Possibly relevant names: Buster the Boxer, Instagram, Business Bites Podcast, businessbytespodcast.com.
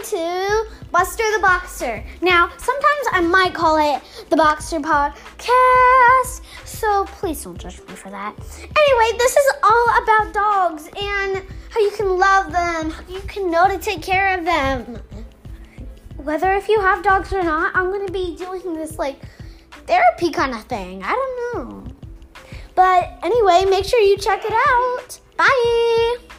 welcome to Buster the Boxer. Now, sometimes I might call it the Boxer Podcast, so please don't judge me for that. Anyway, this is all about dogs and how you can love them, how you can know to take care of them. Whether if you have dogs or not, I'm going to be doing this therapy kind of thing. I don't know. But anyway, make sure you check it out. Bye!